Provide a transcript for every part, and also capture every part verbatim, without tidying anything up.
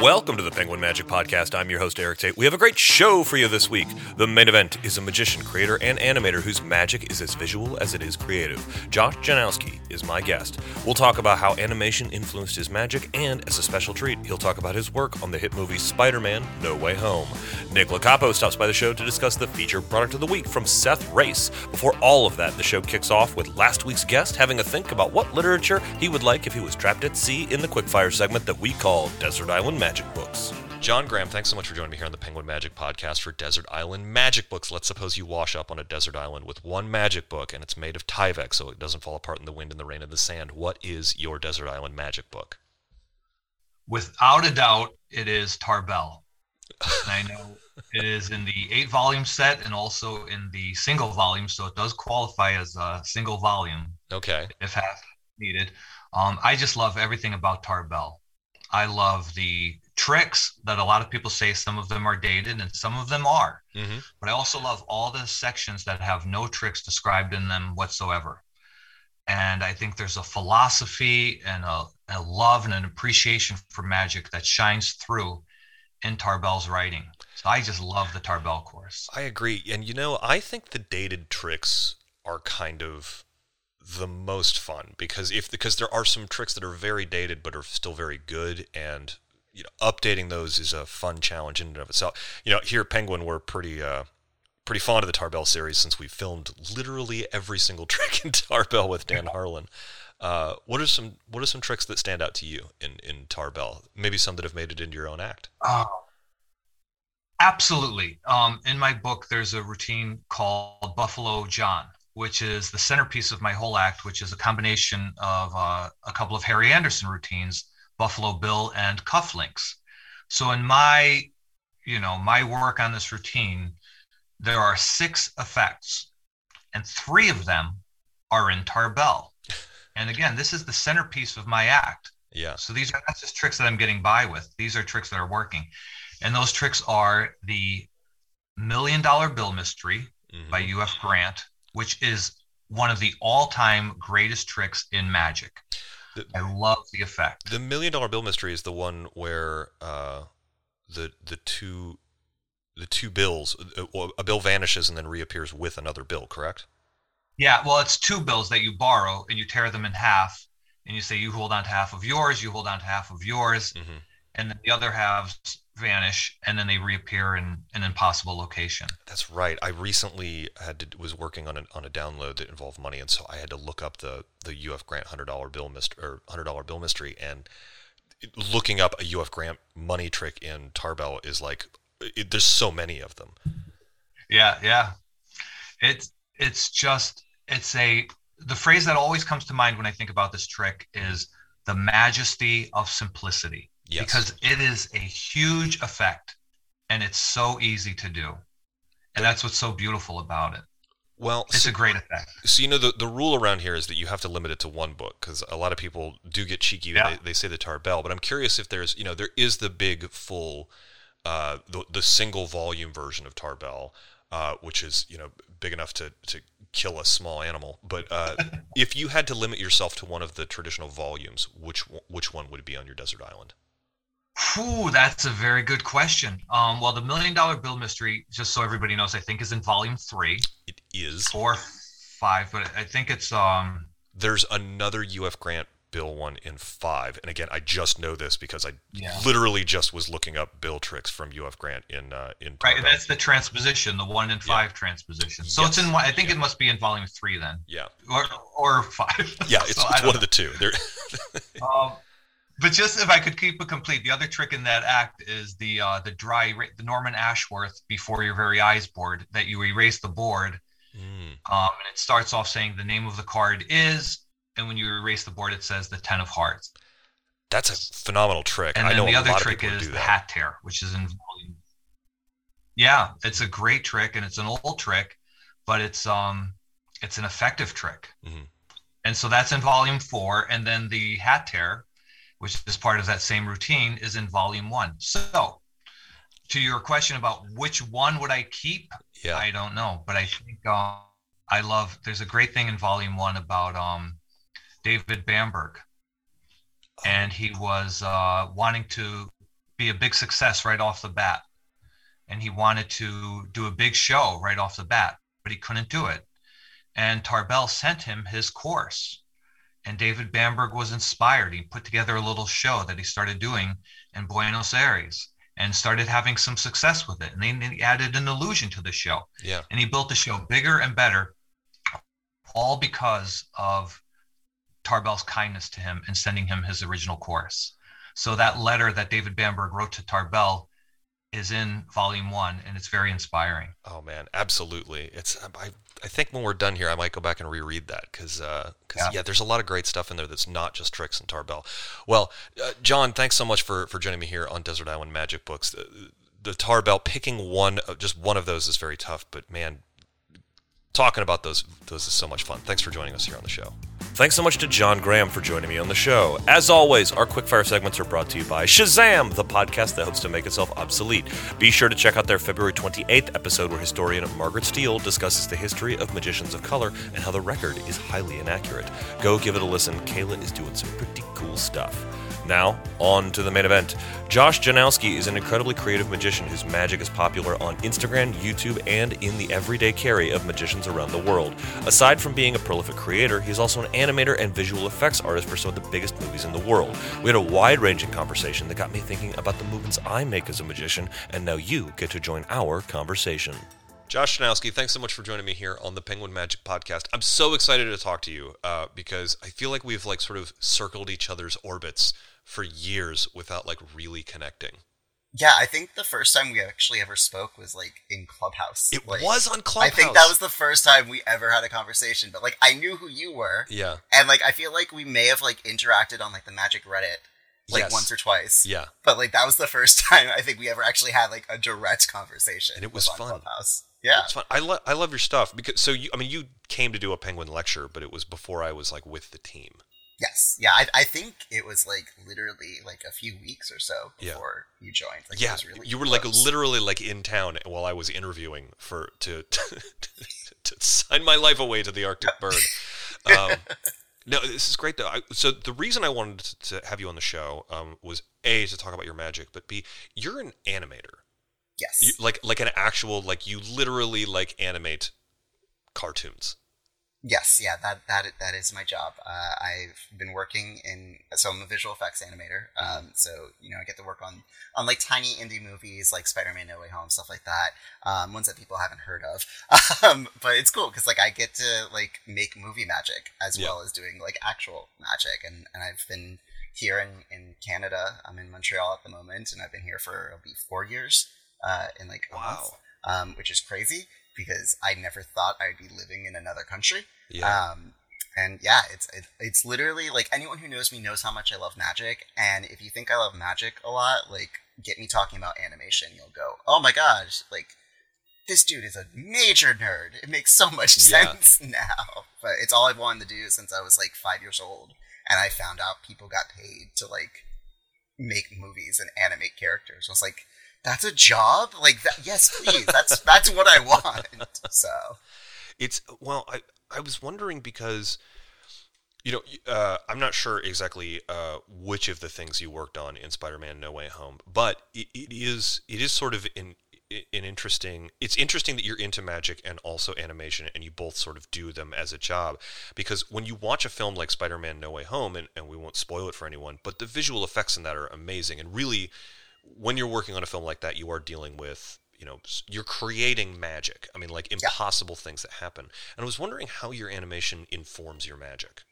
Welcome to the Penguin Magic Podcast. I'm your host, Eric Tate. We have a great show for you this week. The main event is a magician, creator, and animator whose magic is as visual as it is creative. Josh Janowski is my guest. We'll talk about how animation influenced his magic, and as a special treat, he'll talk about his work on the hit movie Spider-Man No Way Home. Nick Lacapo stops by the show to discuss the featured product of the week from Seth Race. Before all of that, the show kicks off with last week's guest having a think about what literature he would like if he was trapped at sea in the quickfire segment that we call Desert Island Magic Books. John Graham, thanks so much for joining me here on the Penguin Magic Podcast for Desert Island Magic Books. Let's suppose you wash up on a desert island with one magic book, and it's made of Tyvek, so it doesn't fall apart in the wind and the rain and the sand. What is your desert island magic book? Without a doubt, it is Tarbell. And I know it is in the eight-volume set and also in the single volume, so it does qualify as a single volume. Okay. If half needed. Um, I just love everything about Tarbell. I love the tricks that a lot of people say some of them are dated and some of them are. Mm-hmm. But I also love all the sections that have no tricks described in them whatsoever. And I think there's a philosophy and a, a love and an appreciation for magic that shines through in Tarbell's writing. So I just love the Tarbell course. I agree. And, you know, I think the dated tricks are kind of the most fun because if because there are some tricks that are very dated but are still very good, and you know, updating those is a fun challenge in and of itself. You know, here at Penguin we're pretty uh pretty fond of the Tarbell series since we filmed literally every single trick in Tarbell with Dan Harlan. Uh, what are some what are some tricks that stand out to you in in Tarbell? Maybe some that have made it into your own act. Uh, absolutely. Um, in my book, there's a routine called Buffalo John, which is the centerpiece of my whole act, which is a combination of uh, a couple of Harry Anderson routines, Buffalo Bill and Cufflinks. So in my, you know, my work on this routine, there are six effects, and three of them are in Tarbell. And again, this is the centerpiece of my act. Yeah. So these are not just tricks that I'm getting by with. These are tricks that are working. And those tricks are the Million Dollar Bill Mystery mm-hmm. by U F Grant, which is one of the all-time greatest tricks in magic. The, I love the effect. The Million Dollar Bill Mystery is the one where uh, the the two the two bills, a bill vanishes and then reappears with another bill, correct? Yeah, well, it's two bills that you borrow and you tear them in half, and you say you hold on to half of yours, you hold on to half of yours, mm-hmm. and then the other halves vanish, and then they reappear in an impossible location. That's right. I recently had to, was working on a, on a download that involved money, and so I had to look up the the U F Grant one hundred dollar bill mystery, or one hundred dollar bill mystery, and looking up a U F Grant money trick in Tarbell is like, it, there's so many of them. Yeah, yeah. It's it's just, it's a, the phrase that always comes to mind when I think about this trick is the majesty of simplicity. Yes. Because it is a huge effect, and it's so easy to do. And that's what's so beautiful about it. Well, it's so, a great effect. So, you know, the, the rule around here is that you have to limit it to one book, because a lot of people do get cheeky. Yeah. They, they say the Tarbell, but I'm curious if there's, you know, there is the big full, uh, the, the single volume version of Tarbell, uh, which is, you know, big enough to, to kill a small animal. But uh, if you had to limit yourself to one of the traditional volumes, which which one would be on your desert island? Ooh, that's a very good question. Um, well, the Million Dollar Bill Mystery, just so everybody knows, I think is in volume three. It is. Four, five, but I think it's... um. There's another U F Grant bill one in five. And again, I just know this because I yeah. literally just was looking up bill tricks from U F Grant in... Uh, in right, and that's the transposition, the one in five yeah. transposition. So yes. it's in one, I think yeah. it must be in volume three then. Yeah. Or or five. Yeah, it's, so it's one know. of the two. um. But just if I could keep it complete, the other trick in that act is the uh, the dry the Norman Ashworth Before Your Very Eyes board, that you erase the board, mm. um, and it starts off saying the name of the card is, and when you erase the board, it says the Ten of Hearts. That's a phenomenal trick. And I then know the other trick is the hat tear, which is in volume. Yeah, it's a great trick, and it's an old trick, but it's um it's an effective trick, mm-hmm. and so that's in volume four, and then the hat tear, which is part of that same routine, is in volume one. So to your question about which one would I keep, yeah. I don't know. But I think um, I love, there's a great thing in volume one about um, David Bamberg. And he was uh, wanting to be a big success right off the bat. And he wanted to do a big show right off the bat, but he couldn't do it. And Tarbell sent him his course. And David Bamberg was inspired. He put together a little show that he started doing in Buenos Aires and started having some success with it. And then he added an illusion to the show. Yeah. And he built the show bigger and better, all because of Tarbell's kindness to him and sending him his original course. So that letter that David Bamberg wrote to Tarbell is in volume one, and it's very inspiring. Oh man, absolutely. It's I I think when we're done here, I might go back and reread that because uh, yeah. yeah, there's a lot of great stuff in there that's not just tricks and Tarbell. Well, uh, John, thanks so much for for joining me here on Desert Island Magic Books. The, the Tarbell, picking one, just one of those is very tough, but man, talking about those those is so much fun. Thanks for joining us here on the show. Thanks so much to John Graham for joining me on the show. As always, our quickfire segments are brought to you by Shazam, the podcast that hopes to make itself obsolete. Be sure to check out their February twenty-eighth episode where historian Margaret Steele discusses the history of magicians of color and how the record is highly inaccurate. Go give it a listen. Kayla is doing some pretty cool stuff. Now, on to the main event. Josh Janowski is an incredibly creative magician whose magic is popular on Instagram, YouTube, and in the everyday carry of magicians around the world. Aside from being a prolific creator, he's also an animator and visual effects artist for some of the biggest movies in the world. We had a wide-ranging conversation that got me thinking about the movements I make as a magician, and now you get to join our conversation. Josh Janowski, thanks so much for joining me here on the Penguin Magic Podcast. I'm so excited to talk to you uh, because I feel like we've like sort of circled each other's orbits for years without like really connecting. Yeah, I think the first time we actually ever spoke was like in Clubhouse. It like, was on Clubhouse. I think that was the first time we ever had a conversation, but like I knew who you were. Yeah. And like I feel like we may have like interacted on like the Magic Reddit like yes. once or twice. Yeah. But like that was the first time I think we ever actually had like a direct conversation. And it was fun. Clubhouse. Yeah. It's fun. I love I love your stuff because so you I mean you came to do a Penguin lecture, but it was before I was like with the team. Yes. Yeah, I, I think it was like literally like a few weeks or so before yeah. you joined. Like, yeah, it was really you were close. Like literally like in town while I was interviewing for to to, to sign my life away to the Arctic Bird. Um, no, this is great though. I, so the reason I wanted to have you on the show um, was A, to talk about your magic, but B, you're an animator. Yes. You, like like an actual like you literally like animate cartoons. Yes, yeah, that that that is my job. Uh, I've been working in, so I'm a visual effects animator. Um, so you know, I get to work on on like tiny indie movies like Spider-Man No Way Home, stuff like that. Um, ones that people haven't heard of. Um, but it's cool because like I get to like make movie magic as yeah. well as doing like actual magic. And and I've been here in in Canada. I'm in Montreal at the moment, and I've been here for it'll be four years. Uh, in like a wow, month, um, which is crazy. Because I never thought I'd be living in another country. Yeah. Um, and yeah, it's it, it's literally like anyone who knows me knows how much I love magic. And if you think I love magic a lot, like get me talking about animation, you'll go, oh my gosh, like this dude is a major nerd. It makes so much sense yeah. now. But it's all I've wanted to do since I was like five years old. And I found out people got paid to like make movies and animate characters. I was like, that's a job? Like, that, yes, please. That's that's what I want. So, it's well. I I was wondering because, you know, uh, I'm not sure exactly uh, which of the things you worked on in Spider-Man No Way Home, but it, it is it is sort of an an interesting. It's interesting that you're into magic and also animation, and you both sort of do them as a job. Because when you watch a film like Spider-Man No Way Home, and, and we won't spoil it for anyone, but the visual effects in that are amazing and really. When you're working on a film like that, you are dealing with, you know, you're creating magic. I mean, like impossible yeah. things that happen. And I was wondering how your animation informs your magic,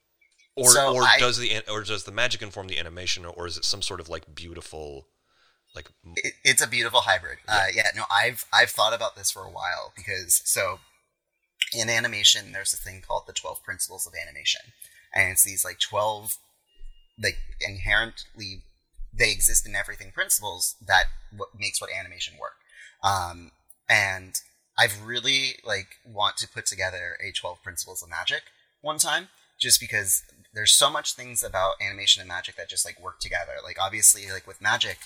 or so or I, does the or does the magic inform the animation, or is it some sort of like beautiful, like it, it's a beautiful hybrid. Yeah. Uh, yeah, no, I've I've thought about this for a while because so in animation, there's a thing called the twelve principles of animation, and it's these like twelve like inherently. They exist in everything principles that what makes what animation work. Um, and I've really like want to put together a twelve principles of magic one time, just because there's so much things about animation and magic that just like work together. Like obviously like with magic,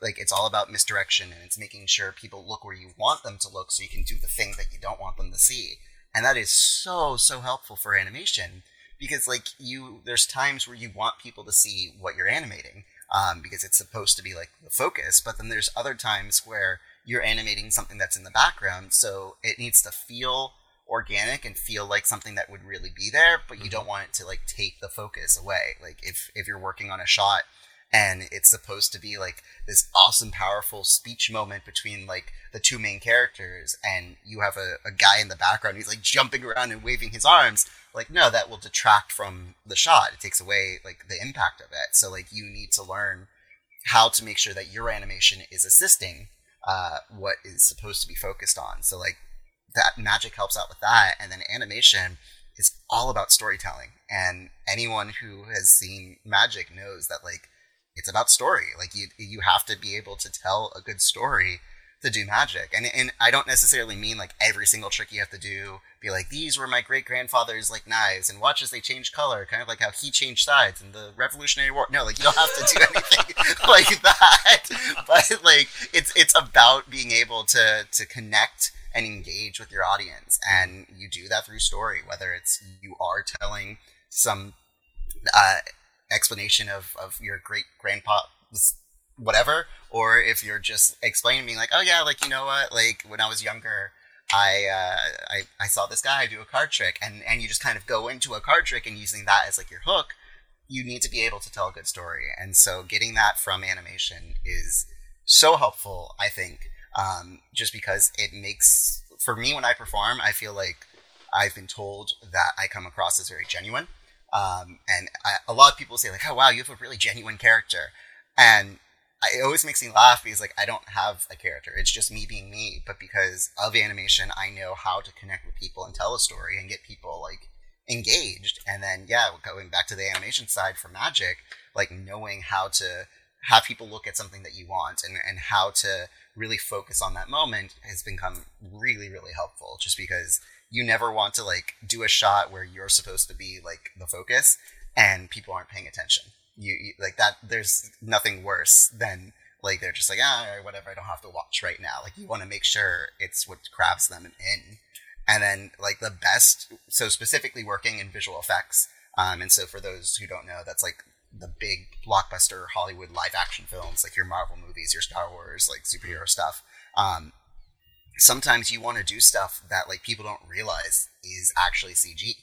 like it's all about misdirection and it's making sure people look where you want them to look so you can do the thing that you don't want them to see. And that is so, so helpful for animation because like you, there's times where you want people to see what you're animating, um, because it's supposed to be like the focus, but then there's other times where you're animating something that's in the background. So it needs to feel organic and feel like something that would really be there, but you mm-hmm. don't want it to like take the focus away. Like if, if you're working on a shot and it's supposed to be like this awesome, powerful speech moment between like the two main characters, and you have a, a guy in the background who's like jumping around and waving his arms, like, no, that will detract from the shot. It takes away like the impact of it. So like you need to learn how to make sure that your animation is assisting uh, what is supposed to be focused on. So like that magic helps out with that. And then animation is all about storytelling. And anyone who has seen magic knows that like, it's about story. Like you, you have to be able to tell a good story to do magic. And and I don't necessarily mean like every single trick you have to do, be like, these were my great grandfather's like knives and watch as they change color, kind of like how he changed sides in the Revolutionary War. No, like you don't have to do anything like that. But like it's it's about being able to to connect and engage with your audience, and you do that through story. Whether it's you are telling some. Uh, explanation of, of your great grandpa, whatever, or if you're just explaining being like, oh yeah, like, you know what, like when I was younger, I, uh, I, I saw this guy do a card trick, and, and you just kind of go into a card trick and using that as like your hook, you need to be able to tell a good story. And so getting that from animation is so helpful, I think, um, just because it makes, for me, when I perform, I feel like I've been told that I come across as very genuine. Um, and I, a lot of people say like, oh, wow, you have a really genuine character. And I, it always makes me laugh because like, I don't have a character. It's just me being me. But because of animation, I know how to connect with people and tell a story and get people like engaged. And then, yeah, going back to the animation side for magic, like knowing how to have people look at something that you want and, and how to really focus on that moment has become really, really helpful, just because you never want to like do a shot where you're supposed to be like the focus and people aren't paying attention. You, you like that. There's nothing worse than like, they're just like, ah, whatever. I don't have to watch right now. Like you want to make sure it's what grabs them in. And then like the best, so specifically working in visual effects. Um, and so for those who don't know, that's like the big blockbuster Hollywood live action films, like your Marvel movies, your Star Wars, like superhero stuff. Um, Sometimes you want to do stuff that like people don't realize is actually C G,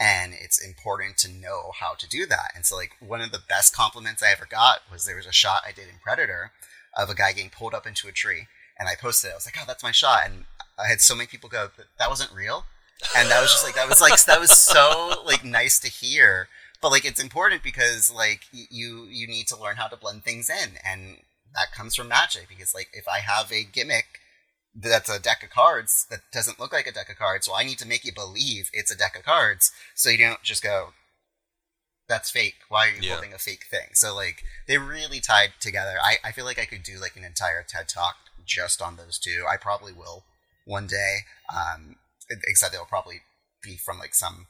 and it's important to know how to do that. And so like one of the best compliments I ever got was there was a shot I did in Predator of a guy getting pulled up into a tree, and I posted it. I was like, oh, that's my shot. And I had so many people go, that wasn't real. And that was just like, that was like, that was so like nice to hear. But like, it's important because like you, you need to learn how to blend things in. And that comes from magic, because like, if I have a gimmick, that's a deck of cards that doesn't look like a deck of cards. Well, I need to make you believe it's a deck of cards, so you don't just go, that's fake. Why are you yeah. holding a fake thing? So like they really tied together. I, I feel like I could do like an entire TED Talk just on those two. I probably will one day, um, except they'll probably be from like some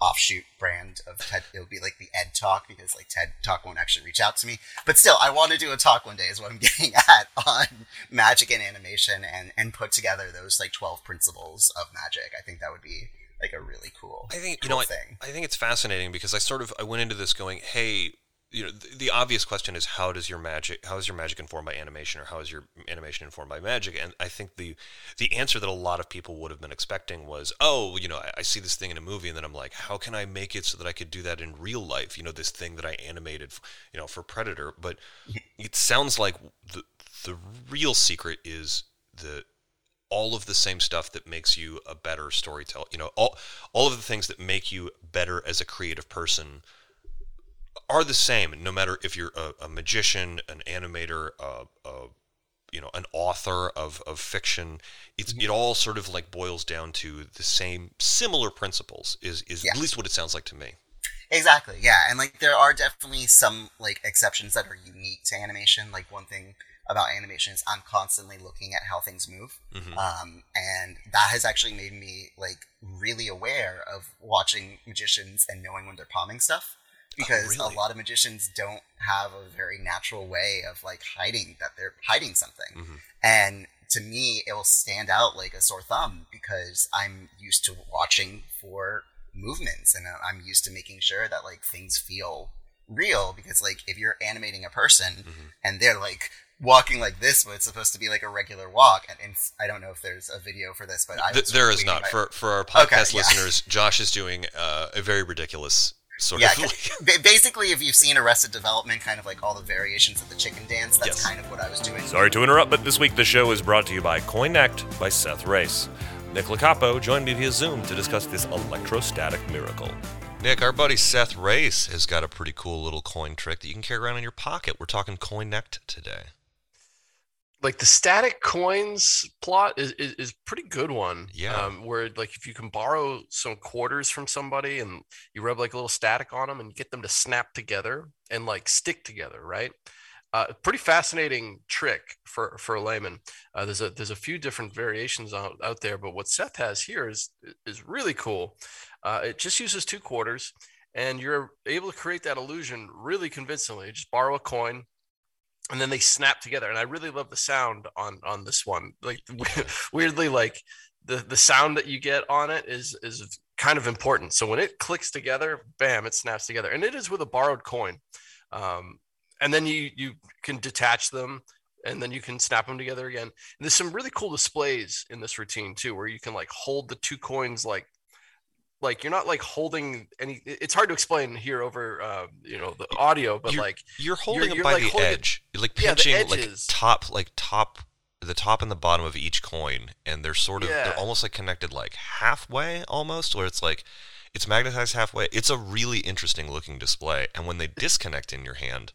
offshoot brand of TED. It'll be like the Ed Talk, because like TED Talk won't actually reach out to me, but still I want to do a talk one day is what I'm getting at on magic and animation, and and put together those like twelve principles of magic. I think that would be like a really cool I think you cool know thing. I, I think it's fascinating, because I sort of I went into this going, hey, you know, the, the obvious question is how does your magic how is your magic informed by animation, or how is your animation informed by magic? And I think the the answer that a lot of people would have been expecting was, oh, you know, I, I see this thing in a movie, and then I'm like, how can I make it so that I could do that in real life? You know, this thing that I animated, you know, for Predator. But it sounds like the the real secret is the all of the same stuff that makes you a better storyteller. You know, all all of the things that make you better as a creative person are the same, no matter if you're a, a magician, an animator, uh, uh, you know, an author of, of fiction. It's, mm-hmm. It all sort of like boils down to the same similar principles is, is yeah. at least what it sounds like to me. Exactly. Yeah. And like, there are definitely some like exceptions that are unique to animation. Like one thing about animation is I'm constantly looking at how things move. Mm-hmm. Um, and that has actually made me like really aware of watching magicians and knowing when they're palming stuff. Because oh, really? A lot of magicians don't have a very natural way of like hiding that they're hiding something. Mm-hmm. And to me, it will stand out like a sore thumb, because I'm used to watching for movements, and I'm used to making sure that like things feel real, because like if you're animating a person mm-hmm. and they're like walking like this, but it's supposed to be like a regular walk, and, and I don't know if there's a video for this, but I Th- there is not my... for for our podcast okay, listeners. Yeah. Josh is doing uh, a very ridiculous sort yeah, of basically, if you've seen Arrested Development, kind of like all the variations of the chicken dance, that's yes. kind of what I was doing. Sorry to interrupt, but this week the show is brought to you by Coinnect by Seth Race. Nick Lacapo joined me via Zoom to discuss this electrostatic miracle. Nick, our buddy Seth Race has got a pretty cool little coin trick that you can carry around in your pocket. We're talking Coinnect today. Like the static coins plot is is, is a pretty good one. Yeah. Um, where like if you can borrow some quarters from somebody and you rub like a little static on them and get them to snap together and like stick together, right? Uh, pretty fascinating trick for for a layman. Uh, there's a there's a few different variations out, out there, but what Seth has here is is really cool. Uh, it just uses two quarters, and you're able to create that illusion really convincingly. You just borrow a coin, and then they snap together. And I really love the sound on on this one. Like weirdly, like the, the sound that you get on it is is kind of important. So when it clicks together, bam, it snaps together. And it is with a borrowed coin. Um, and then you you can detach them, and then you can snap them together again. And there's some really cool displays in this routine too, where you can like hold the two coins like Like you're not like holding any. It's hard to explain here over, uh, you know, the audio, but you're, like you're holding you're, it by like the holding edge, it, you're like pinching yeah, like top, like top, the top and the bottom of each coin, and they're sort of yeah. they're almost like connected like halfway almost, where it's like it's magnetized halfway. It's a really interesting looking display, and when they disconnect in your hand,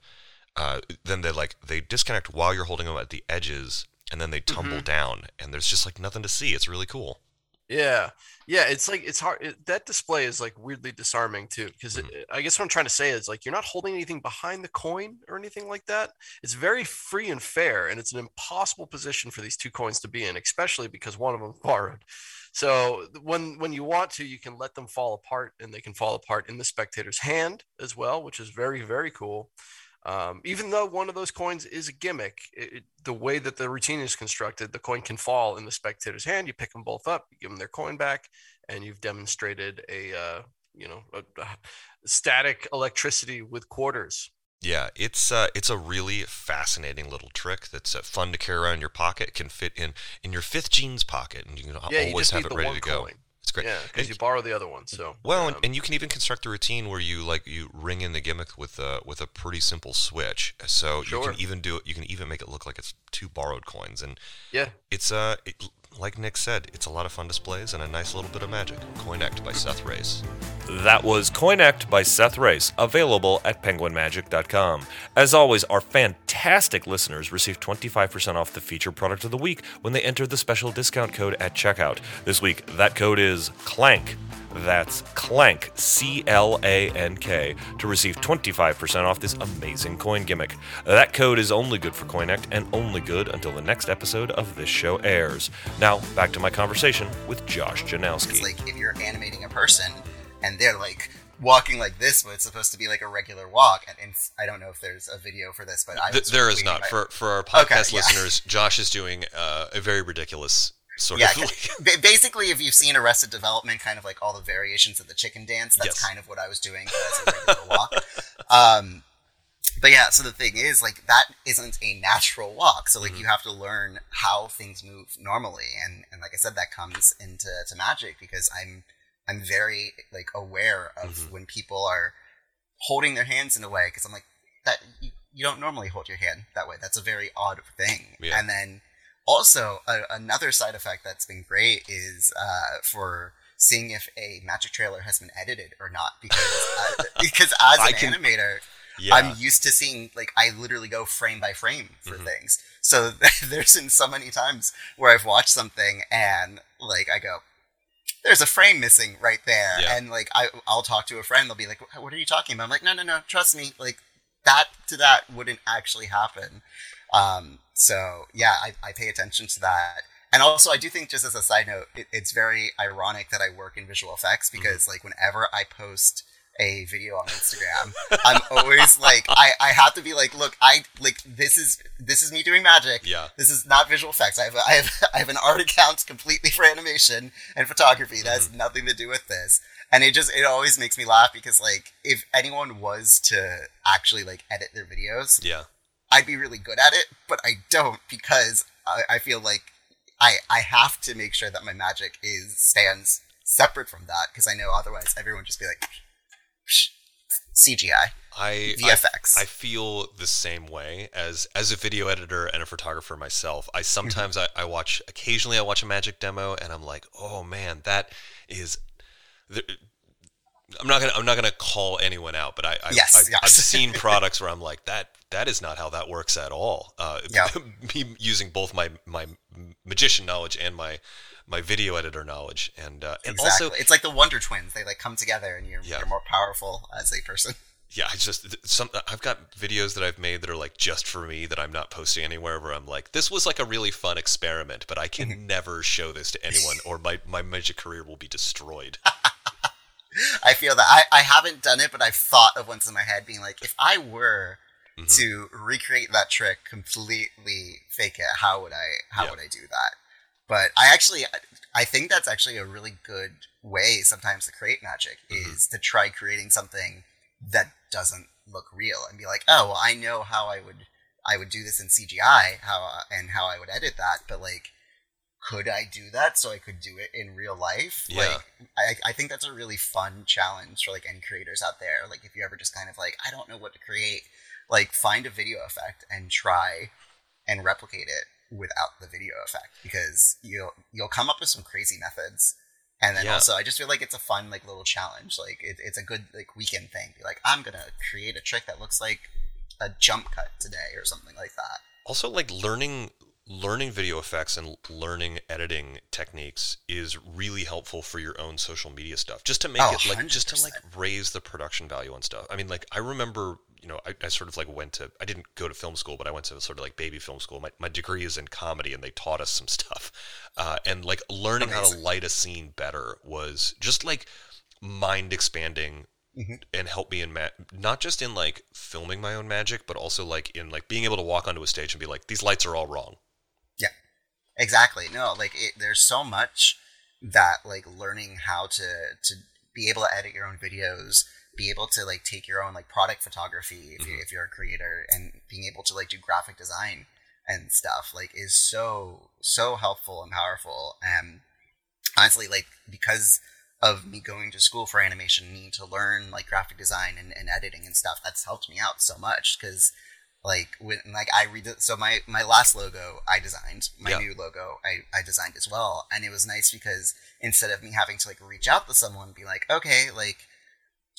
uh, then they like they disconnect while you're holding them at the edges, and then they tumble mm-hmm. down, and there's just like nothing to see. It's really cool. Yeah. Yeah. It's like, it's hard. It, that display is like weirdly disarming too, because mm-hmm. I guess what I'm trying to say is like, you're not holding anything behind the coin or anything like that. It's very free and fair. And it's an impossible position for these two coins to be in, especially because one of them borrowed. So when, when you want to, you can let them fall apart, and they can fall apart in the spectator's hand as well, which is very, very cool. Um, even though one of those coins is a gimmick, it, it, the way that the routine is constructed, the coin can fall in the spectator's hand. You pick them both up, you give them their coin back, and you've demonstrated a, uh, you know, a, a static electricity with quarters. Yeah, it's uh, it's a really fascinating little trick that's uh, fun to carry around in your pocket. It can fit in in your fifth jeans pocket, and you can yeah, always you have it ready to go. Coin. It's great. Yeah, because you borrow the other one. So well, um, and, and you can even construct a routine where you like you ring in the gimmick with a with a pretty simple switch. So sure. you can even do it. You can even make it look like it's two borrowed coins. And yeah, it's uh, it, like Nick said, it's a lot of fun displays and a nice little bit of magic. Coinnect by Seth Race. That was Coinnect by Seth Race, available at penguin magic dot com. As always, our fantastic listeners receive twenty-five percent off the feature product of the week when they enter the special discount code at checkout. This week, that code is CLANK. That's CLANK, C L A N K, to receive twenty-five percent off this amazing coin gimmick. That code is only good for Coinnect and only good until the next episode of this show airs. Now, back to my conversation with Josh Janowski. It's like if you're animating a person, and they're like walking like this, but it's supposed to be like a regular walk. And, and I don't know if there's a video for this, but I Th- there is not my... for for our podcast okay, listeners. Yeah. Josh is doing uh, a very ridiculous sort yeah, of. Yeah, basically, if you've seen Arrested Development, kind of like all the variations of the chicken dance, that's yes. kind of what I was doing as a regular walk. Um, but yeah, so the thing is, like that isn't a natural walk. So like mm-hmm. you have to learn how things move normally, and and like I said, that comes into to magic because I'm. I'm very like aware of mm-hmm. when people are holding their hands in a way, because I'm like that you, you don't normally hold your hand that way. That's a very odd thing. Yeah. And then also a, another side effect that's been great is uh, for seeing if a magic trailer has been edited or not, because uh, because as an can... animator, yeah. I'm used to seeing like I literally go frame by frame for mm-hmm. things. So there's been so many times where I've watched something and like I go, there's a frame missing right there. Yeah. And like, I, I'll talk to a friend. They'll be like, what are you talking about? I'm like, no, no, no. Trust me. Like that to that wouldn't actually happen. Um, so yeah, I, I pay attention to that. And also I do think, just as a side note, it, it's very ironic that I work in visual effects because mm-hmm. like whenever I post a video on Instagram, I'm always like, I, I have to be like, look, I like, this is, this is me doing magic. Yeah. This is not visual effects. I have, I have, I have an art account completely for animation and photography. That has mm-hmm. nothing to do with this. And it just, it always makes me laugh because, like, if anyone was to actually, like, edit their videos, yeah, I'd be really good at it, but I don't, because I, I feel like I I have to make sure that my magic is stands separate from that, because I know otherwise everyone would just be like, psh, C G I, I, V F X. I, I feel the same way as as a video editor and a photographer myself. I sometimes I, I watch, occasionally I watch a magic demo and I'm like, oh man, that is. There, I'm not gonna I'm not gonna call anyone out, but I, I, yes, I yes. I've seen products where I'm like, that that is not how that works at all. Uh, yeah. Me using both my my magician knowledge and my my video editor knowledge, and uh, and exactly. also it's like the Wonder Twins. They like come together, and you're, yeah. you're more powerful as a person. Yeah, I just some I've got videos that I've made that are like just for me that I'm not posting anywhere, where I'm like, this was like a really fun experiment, but I can mm-hmm. never show this to anyone, or my my magic career will be destroyed. I feel that I, I haven't done it, but I've thought of once in my head being like, if I were mm-hmm. to recreate that trick, completely fake it, how would I how yeah. would I do that? But I actually I think that's actually a really good way sometimes to create magic mm-hmm. is to try creating something that doesn't look real and be like, oh, well, I know how I would I would do this in C G I, how and how I would edit that, but like, could I do that so I could do it in real life? Yeah. Like, I, I think that's a really fun challenge for, like, end creators out there. Like, if you ever just kind of, like, I don't know what to create, like, find a video effect and try and replicate it without the video effect, because you'll, you'll come up with some crazy methods. And then yeah. also, I just feel like it's a fun, like, little challenge. Like, it, it's a good, like, weekend thing. Be like, I'm going to create a trick that looks like a jump cut today or something like that. Also, like, learning... Learning video effects and learning editing techniques is really helpful for your own social media stuff. Just to make oh, it like, one hundred percent. Just to like raise the production value on stuff. I mean, like I remember, you know, I, I sort of like went to, I didn't go to film school, but I went to sort of like baby film school. My, my degree is in comedy and they taught us some stuff. Uh, and like learning Amazing. how to light a scene better was just like mind expanding. Mm-hmm. And help me in ma- not just in like filming my own magic, but also like in like being able to walk onto a stage and be like, these lights are all wrong. Yeah, exactly. No, like it, there's so much that like learning how to, to be able to edit your own videos, be able to like take your own like product photography if, mm-hmm. you, if you're a creator, and being able to like do graphic design and stuff like is so, so helpful and powerful. And honestly, like because of me going to school for animation, need to learn like graphic design and, and editing and stuff, that's helped me out so much. Cause like when, like I read, so my, my last logo I designed, my yeah. new logo I, I designed as well. And it was nice because instead of me having to like reach out to someone and be like, okay, like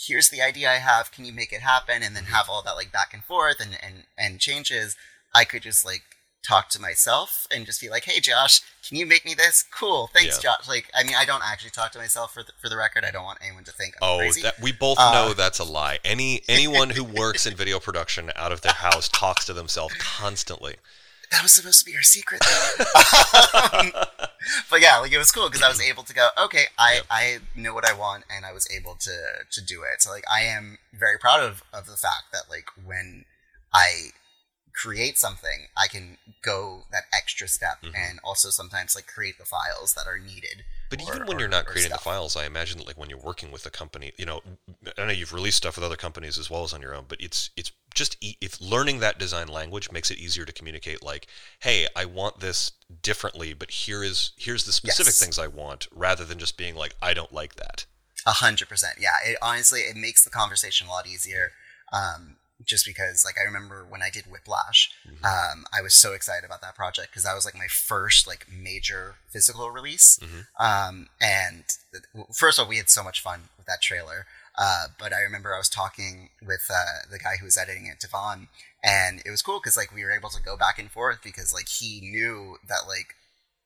here's the idea I have, can you make it happen? And then have all that like back and forth and, and, and changes. I could just like talk to myself and just be like, hey Josh, can you make me this? Cool, thanks yeah. Josh. Like, I mean, I don't actually talk to myself for the, for the record. I don't want anyone to think I'm oh, crazy. That, we both uh, know that's a lie. Any anyone who works in video production out of their house talks to themselves constantly. That was supposed to be our secret. um, but yeah, like it was cool because I was able to go, okay, I, yep. I know what I want, and I was able to to do it. So like, I am very proud of of the fact that like when I create something, I can go that extra step mm-hmm. and also sometimes like create the files that are needed. But or, even when or, you're not creating stuff. The files, I imagine that like when you're working with a company, you know, I know you've released stuff with other companies as well as on your own, but it's it's just e- if learning that design language makes it easier to communicate like, hey, I want this differently, but here is here's the specific yes. things I want, rather than just being like, I don't like that. A hundred percent. Yeah. It honestly, it makes the conversation a lot easier. Um, Just because, like, I remember when I did Whiplash, mm-hmm. um, I was so excited about that project because that was, like, my first, like, major physical release. Mm-hmm. Um, and th- first of all, we had so much fun with that trailer. Uh, but I remember I was talking with uh, the guy who was editing it, Devon, and it was cool because, like, we were able to go back and forth because, like, he knew that, like,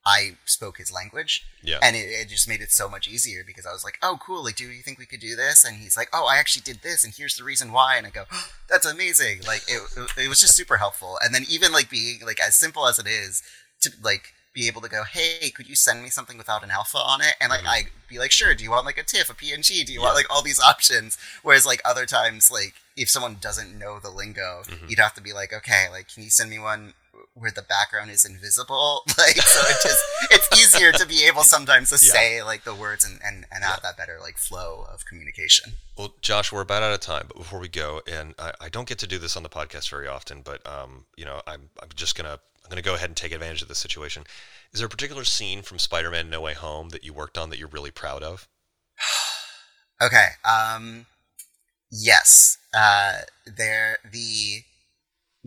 I spoke his language, yeah. and it, it just made it so much easier because I was like, oh, cool, like, do you think we could do this? And he's like, oh, I actually did this, and here's the reason why. And I go, oh, that's amazing. Like, it, it was just super helpful. And then even, like, being, like, as simple as it is to, like, be able to go, hey, could you send me something without an alpha on it? And, like, mm-hmm. I'd be like, sure, do you want, like, a TIFF, a P N G? Do you yeah. want, like, all these options? Whereas, like, other times, like, if someone doesn't know the lingo, mm-hmm. you'd have to be like, okay, like, can you send me one where the background is invisible. Like, so it just, it's easier to be able sometimes to yeah. say like the words and, and, and have yeah. that better like flow of communication. Well, Josh, we're about out of time, but before we go, and I, I don't get to do this on the podcast very often, but, um, you know, I'm, I'm just going to, I'm going to go ahead and take advantage of this situation. Is there a particular scene from Spider-Man No Way Home that you worked on that you're really proud of? Okay. Um, yes. Uh, there, the,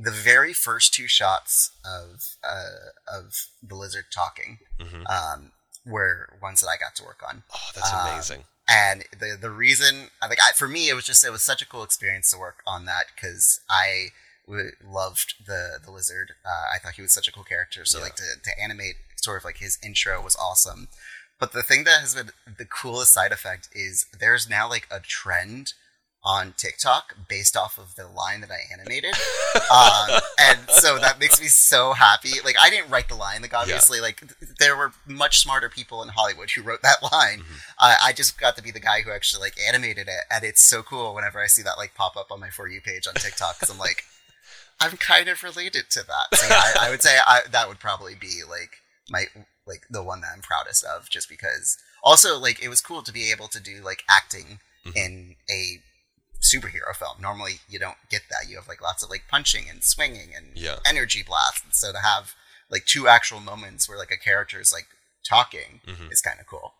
the very first two shots of, uh, of the lizard talking, mm-hmm. um, were ones that I got to work on. Oh, that's um, amazing. And the, the reason like I, for me, it was just, it was such a cool experience to work on that. Cause I, loved the the lizard. Uh, I thought he was such a cool character. So yeah. like to, to animate sort of like his intro was awesome. But the thing that has been the coolest side effect is there's now like a trend on TikTok based off of the line that I animated. um, and so that makes me so happy. Like I didn't write the line. Like obviously yeah. like th- there were much smarter people in Hollywood who wrote that line. Mm-hmm. Uh, I just got to be the guy who actually like animated it. And it's so cool whenever I see that like pop up on my For You page on TikTok. Cause I'm like, I'm kind of related to that. So yeah, I, I would say I, that would probably be like my like the one that I'm proudest of, just because. Also, like it was cool to be able to do like acting mm-hmm. in a superhero film. Normally, you don't get that. You have like lots of like punching and swinging and yeah. energy blasts. And so to have like two actual moments where like a character is like talking mm-hmm. is kind of cool.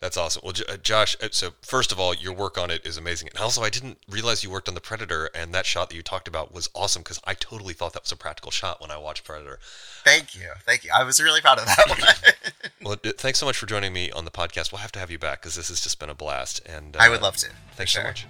That's awesome. Well, J- Josh, so first of all, your work on it is amazing. And also, I didn't realize you worked on the Predator, and that shot that you talked about was awesome because I totally thought that was a practical shot when I watched Predator. Thank you. Thank you. I was really proud of that one. Well, thanks so much for joining me on the podcast. We'll have to have you back because this has just been a blast. And uh, I would love to. Thanks sure. so much.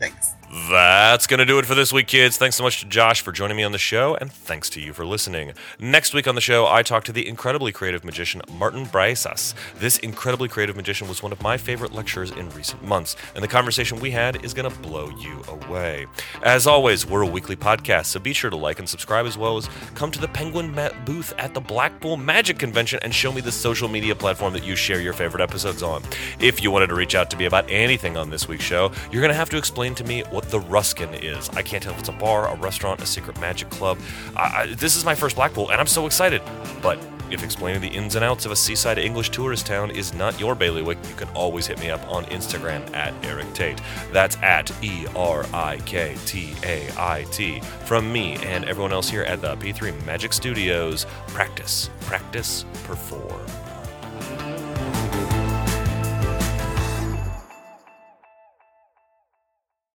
Thanks. That's going to do it for this week, kids. Thanks so much to Josh for joining me on the show, and thanks to you for listening. Next week on the show, I talk to the incredibly creative magician, Martin Braisas. This incredibly creative magician was one of my favorite lecturers in recent months, and the conversation we had is going to blow you away. As always, we're a weekly podcast, so be sure to like and subscribe, as well as come to the Penguin Ma- booth at the Blackpool Magic Convention and show me the social media platform that you share your favorite episodes on. If you wanted to reach out to me about anything on this week's show, you're going to have to explain to me what the Ruskin is. I can't tell if it's a bar, a restaurant, a secret magic club. Uh, I, this is my first Blackpool, and I'm so excited. But if explaining the ins and outs of a seaside English tourist town is not your bailiwick, you can always hit me up on Instagram at Eric Tate. That's at E R I K T A I T. From me and everyone else here at the P three Magic Studios, practice, practice, perform.